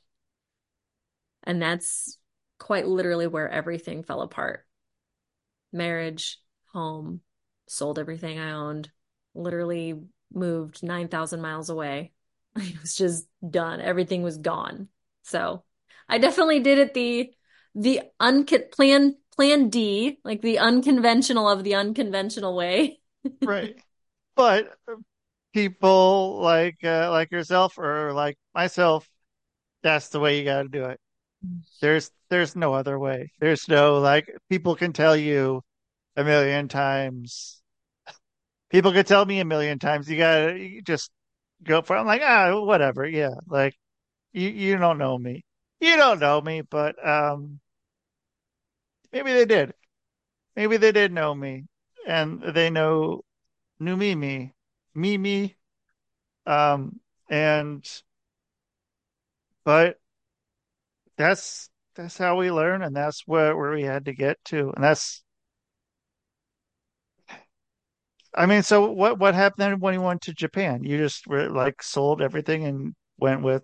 And that's quite literally where everything fell apart. Marriage, home, sold everything I owned, literally moved nine thousand miles away. It was just done. Everything was gone. So I definitely did it the the un- plan, plan D, like the unconventional of the unconventional way. Right. But people like uh, like yourself or like myself, that's the way you got to do it. There's there's no other way. There's no, like, people can tell you a million times. People could tell me a million times. You got to just go for it. I'm like, ah, whatever. Yeah. Like, you, you don't know me. You don't know me, but um, maybe they did. Maybe they did know me. And they know knew me, me. Me, me. Um, and, but that's, that's how we learn. And that's where, where we had to get to. And that's, I mean, so what, what happened when you went to Japan? You just were like sold everything and went with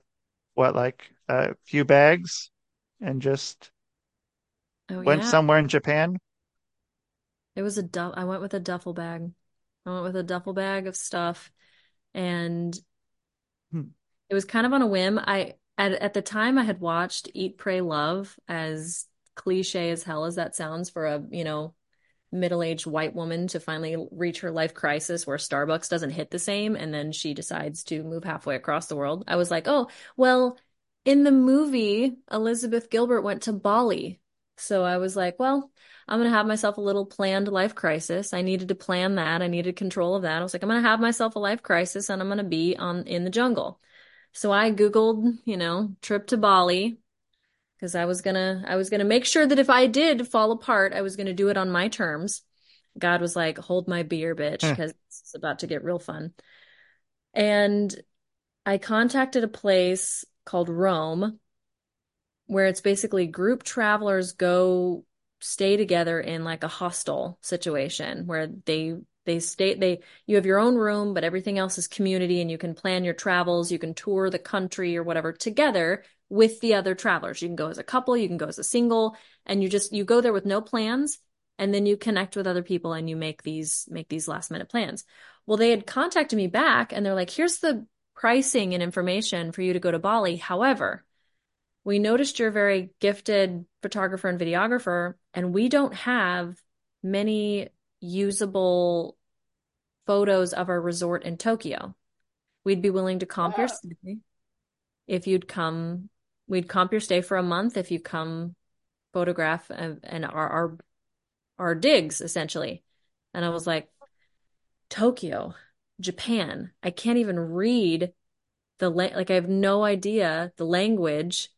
what, like a few bags and just oh, went yeah. somewhere in Japan. It was a duff. I went with a duffel bag. I went with a duffel bag of stuff, and hmm. it was kind of on a whim. I, at, at the time I had watched Eat, Pray, Love, as cliche as hell as that sounds for a, you know, middle-aged white woman to finally reach her life crisis where Starbucks doesn't hit the same. And then she decides to move halfway across the world. I was like, oh, well, in the movie, Elizabeth Gilbert went to Bali. So I was like, well, I'm going to have myself a little planned life crisis. I needed to plan that. I needed control of that. I was like, I'm going to have myself a life crisis, and I'm going to be on in the jungle. So I Googled, you know, trip to Bali, because I was going to, I was going to make sure that if I did fall apart, I was going to do it on my terms. God was like, hold my beer, bitch, because it's about to get real fun. And I contacted a place called Rome, where it's basically group travelers go stay together in like a hostel situation where they, they stay, they, you have your own room, but everything else is community, and you can plan your travels. You can tour the country or whatever together with the other travelers. You can go as a couple, you can go as a single, and you just, you go there with no plans, and then you connect with other people and you make these, make these last minute plans. Well, they had contacted me back, and they're like, here's the pricing and information for you to go to Bali. However, we noticed you're a very gifted photographer and videographer, and we don't have many usable photos of our resort in Tokyo. We'd be willing to comp yeah. your stay if you'd come. We'd comp your stay for a month if you come photograph and, and our, our our digs, essentially. And I was like, Tokyo, Japan. I can't even read the la- like. I have no idea the language.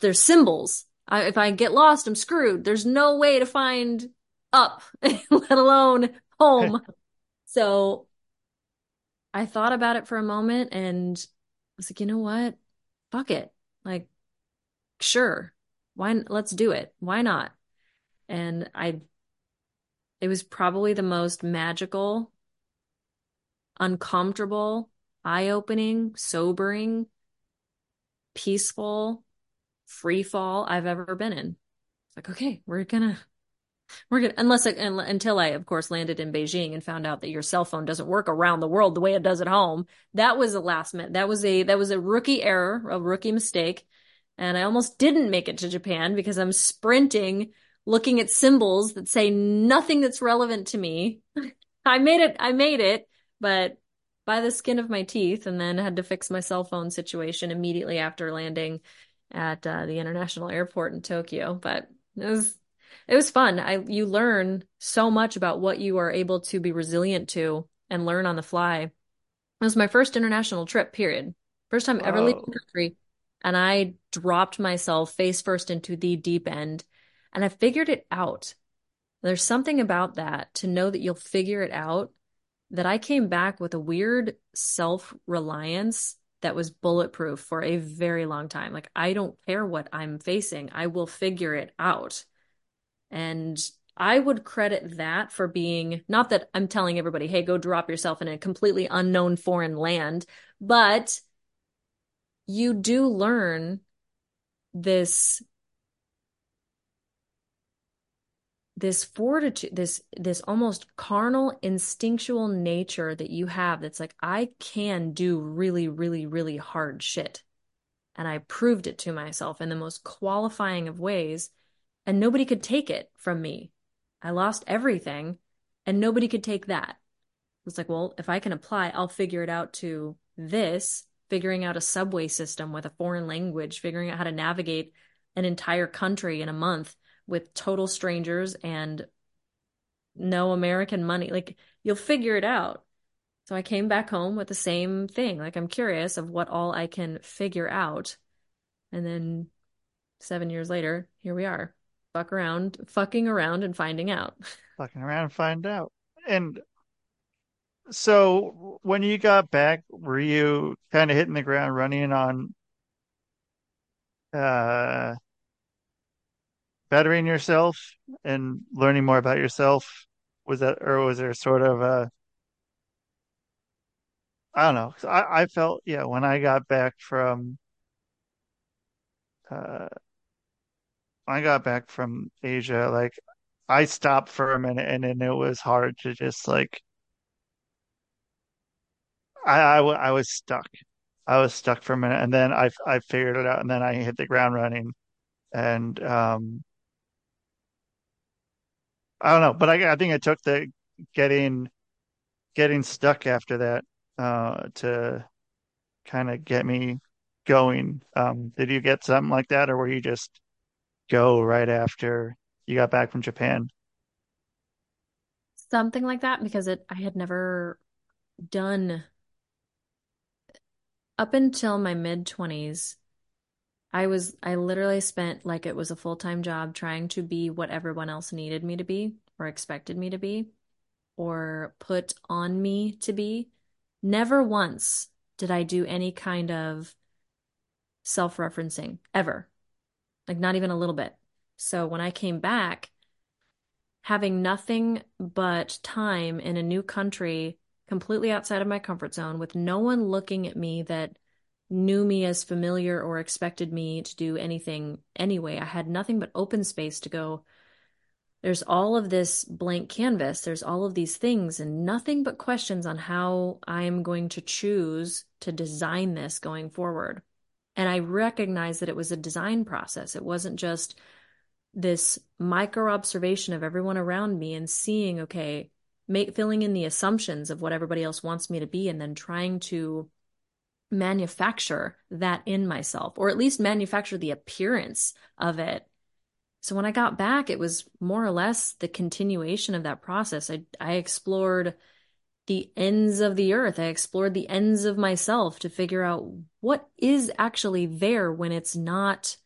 They're symbols. I, if I get lost, I'm screwed. There's no way to find up, let alone home. So I thought about it for a moment, and I was like, you know what? Fuck it. Like, sure. Why? Let's do it. Why not? And I, it was probably the most magical, uncomfortable, eye-opening, sobering, peaceful free fall I've ever been in. It's like, okay, we're gonna We're gonna, unless until I, of course, landed in Beijing and found out that your cell phone doesn't work around the world the way it does at home. That was a last minute. That was a that was a rookie error, a rookie mistake, and I almost didn't make it to Japan because I'm sprinting, looking at symbols that say nothing that's relevant to me. I made it. I made it, but by the skin of my teeth, and then had to fix my cell phone situation immediately after landing at uh, the international airport in Tokyo. But it was it was fun. I you learn so much about what you are able to be resilient to and learn on the fly. It was my first international trip, period. First time Wow. ever leaving the country, and I dropped myself face first into the deep end, and I figured it out. There's something about that, to know that you'll figure it out, that I came back with a weird self-reliance that was bulletproof for a very long time. Like, I don't care what I'm facing. I will figure it out. And I would credit that for being, not that I'm telling everybody, hey, go drop yourself in a completely unknown foreign land, but you do learn this this fortitude, this, this almost carnal, instinctual nature that you have that's like, I can do really, really, really hard shit. And I proved it to myself in the most qualifying of ways, and nobody could take it from me. I lost everything, and nobody could take that. It's like, well, if I can apply, I'll figure it out to this, figuring out a subway system with a foreign language, figuring out how to navigate an entire country in a month with total strangers and no American money. Like, you'll figure it out. So I came back home with the same thing. Like, I'm curious of what all I can figure out. And then seven years later, here we are, fuck around, fucking around and finding out. Fucking around and find out. And so when you got back, were you kind of hitting the ground running on uh, bettering yourself and learning more about yourself? Was that, or was there sort of a, I don't know. I, I felt, yeah, when I got back from, uh, I got back from Asia, like, I stopped for a minute, and then it was hard to just, like, I, I, I was stuck. I was stuck for a minute, and then I, I figured it out, and then I hit the ground running, and, um, I don't know, but I, I think it took the getting getting stuck after that uh, to kind of get me going. Um, did you get something like that, or were you just go right after you got back from Japan? Something like that, because it I had never done up until my mid twenties. I was, I literally spent like it was a full-time job trying to be what everyone else needed me to be or expected me to be or put on me to be. Never once did I do any kind of self-referencing ever, like not even a little bit. So when I came back, having nothing but time in a new country, completely outside of my comfort zone, with no one looking at me that knew me as familiar or expected me to do anything anyway. I had nothing but open space to go. There's all of this blank canvas. There's all of these things and nothing but questions on how I'm going to choose to design this going forward. And I recognized that it was a design process. It wasn't just this micro observation of everyone around me and seeing, okay, make, filling in the assumptions of what everybody else wants me to be and then trying to manufacture that in myself, or at least manufacture the appearance of it. So when I got back, it was more or less the continuation of that process. I, I explored the ends of the earth. I explored the ends of myself to figure out what is actually there when it's not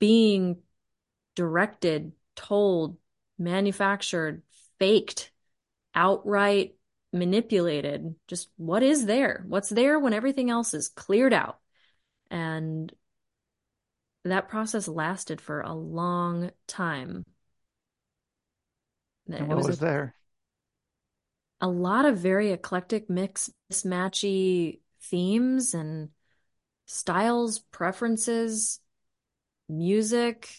being directed, told, manufactured, faked, outright manipulated. Just what is there? What's there when everything else is cleared out? And that process lasted for a long time. And what was, was there? A lot of very eclectic, mix, mismatchy themes and styles, preferences, music,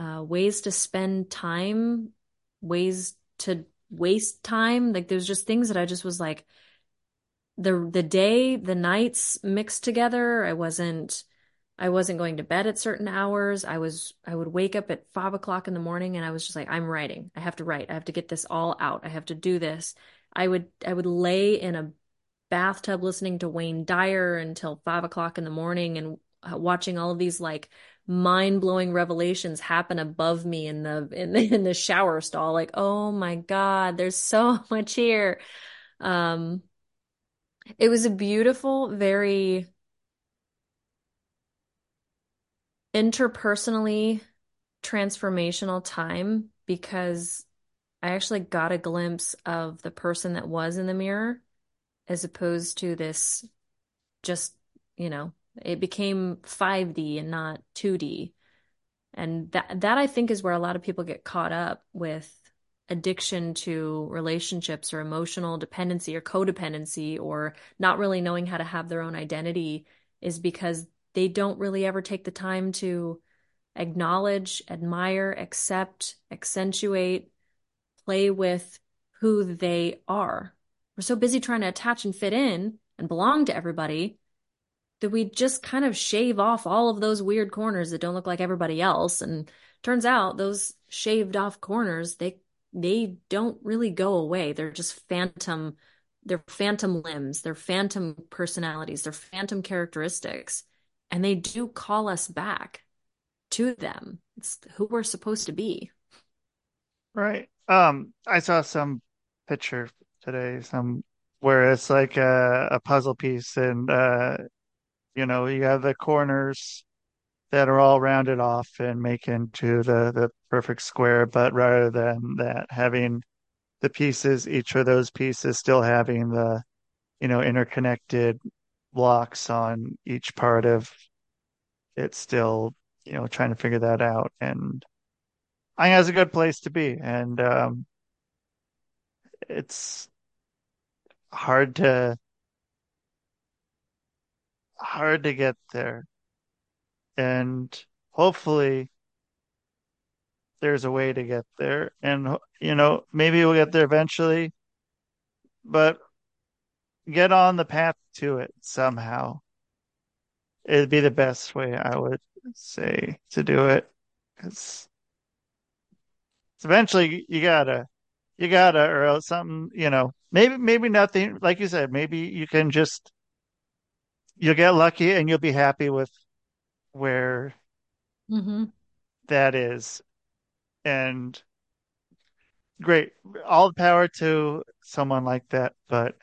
uh, ways to spend time, ways to waste time. Like there's just things that I just was like, the the day, the nights mixed together. I wasn't, I wasn't going to bed at certain hours. I was, I would wake up at five o'clock in the morning and I was just like, I'm writing. I have to write. I have to get this all out. I have to do this. I would, I would lay in a bathtub listening to Wayne Dyer until five o'clock in the morning and watching all of these like mind-blowing revelations happen above me in the, in the, in the shower stall. Like, oh my God, there's so much here. Um, it was a beautiful, very interpersonally transformational time because I actually got a glimpse of the person that was in the mirror as opposed to this just, you know, it became five D and not two D. And that, that I think is where a lot of people get caught up with addiction to relationships or emotional dependency or codependency or not really knowing how to have their own identity, is because they don't really ever take the time to acknowledge, admire, accept, accentuate, play with who they are. We're so busy trying to attach and fit in and belong to everybody that we just kind of shave off all of those weird corners that don't look like everybody else. And turns out those shaved off corners, they they don't really go away. They're just phantom, they're phantom limbs, they're phantom personalities, they're phantom characteristics. And they do call us back to them. It's who we're supposed to be. Right. Um, I saw some picture today, some where it's like a, a puzzle piece and, uh, you know, you have the corners that are all rounded off and make into the, the perfect square, but rather than that, having the pieces, each of those pieces still having the, you know, interconnected blocks on each part of it, still, you know, trying to figure that out. And I think that's a good place to be. And um, it's hard to, hard to get there. And hopefully there's a way to get there, and, you know, maybe we'll get there eventually, but get on the path to it somehow. It'd be the best way, I would say, to do it. It's, it's eventually you gotta, you gotta, or else something, you know, maybe, maybe nothing, like you said, maybe you can just, you'll get lucky and you'll be happy with where mm-hmm. that is. And great, all the power to someone like that, but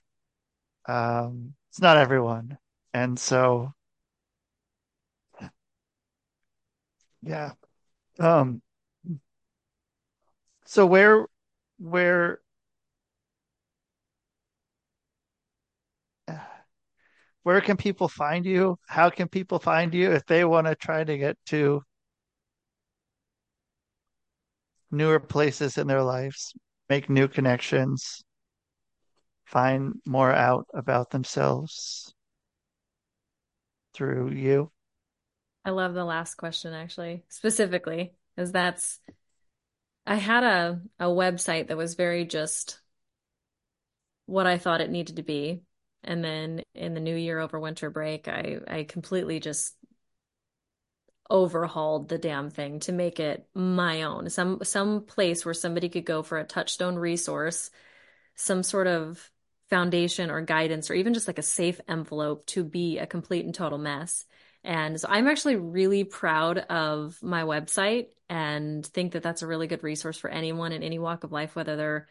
um, it's not everyone. And so, yeah. Um, so where, where, where can people find you? How can people find you if they want to try to get to newer places in their lives, make new connections, find more out about themselves through you? I love the last question, actually, specifically, because that's, I had a, a website that was very just what I thought it needed to be. And then in the new year over winter break, I, I completely just overhauled the damn thing to make it my own. Some some place where somebody could go for a touchstone resource, some sort of foundation or guidance, or even just like a safe envelope to be a complete and total mess. And so I'm actually really proud of my website and think that that's a really good resource for anyone in any walk of life, whether they're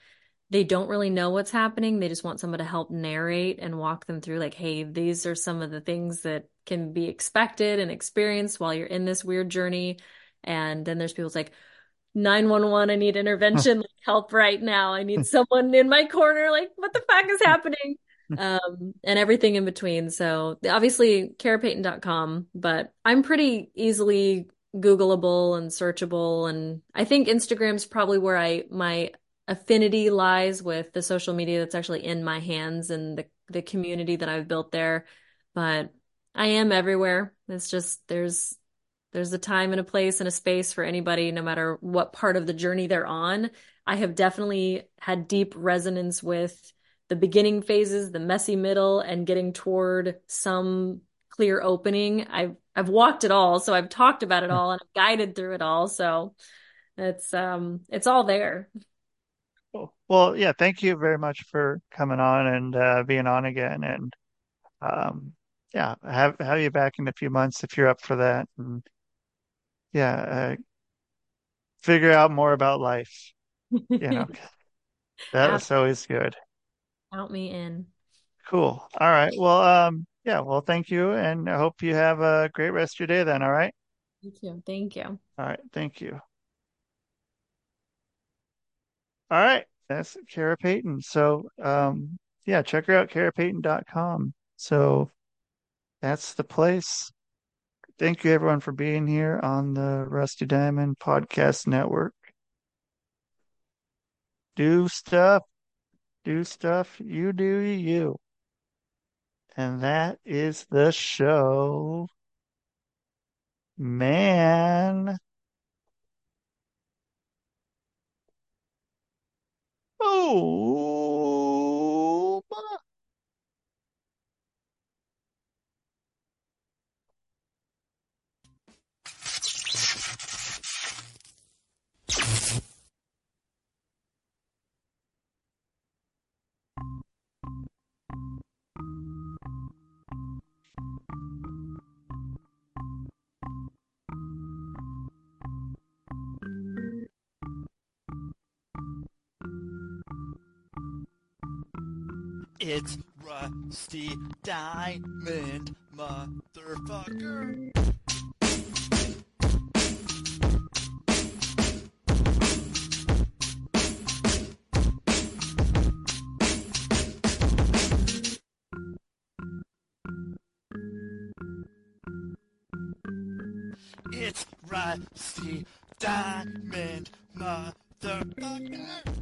they don't really know what's happening. They just want someone to help narrate and walk them through like, hey, these are some of the things that can be expected and experienced while you're in this weird journey. And then there's people's like, nine one one, I need intervention, like, help right now. I need someone in my corner. Like, what the fuck is happening? Um, and everything in between. So obviously kara payton dot com, but I'm pretty easily Googleable and searchable. And I think Instagram's probably where I, my, affinity lies with the social media that's actually in my hands and the, the community that I've built there. But I am everywhere. It's just, there's, There's a time and a place and a space for anybody, no matter what part of the journey they're on. I have definitely had deep resonance with the beginning phases, the messy middle, and getting toward some clear opening. I've I've walked it all, so I've talked about it all, and I've guided through it all. So it's um it's all there. Cool. Well, yeah, thank you very much for coming on and uh, being on again, and um yeah, have have you back in a few months if you're up for that. And yeah, uh, figure out more about life. You know, that was always good. Count me in. Cool. All right. Well, um, yeah, well, thank you. And I hope you have a great rest of your day then. All right. You too. Thank you. All right. Thank you. All right. That's Kara Payton. So, um, yeah, check her out, kara payton dot com. So that's the place. Thank you, everyone, for being here on the Rusty Diamond Podcast Network. Do stuff. Do stuff. You do you. And that is the show. Man. Oh. It's Rusty Diamond, motherfucker. It's Rusty Diamond, motherfucker.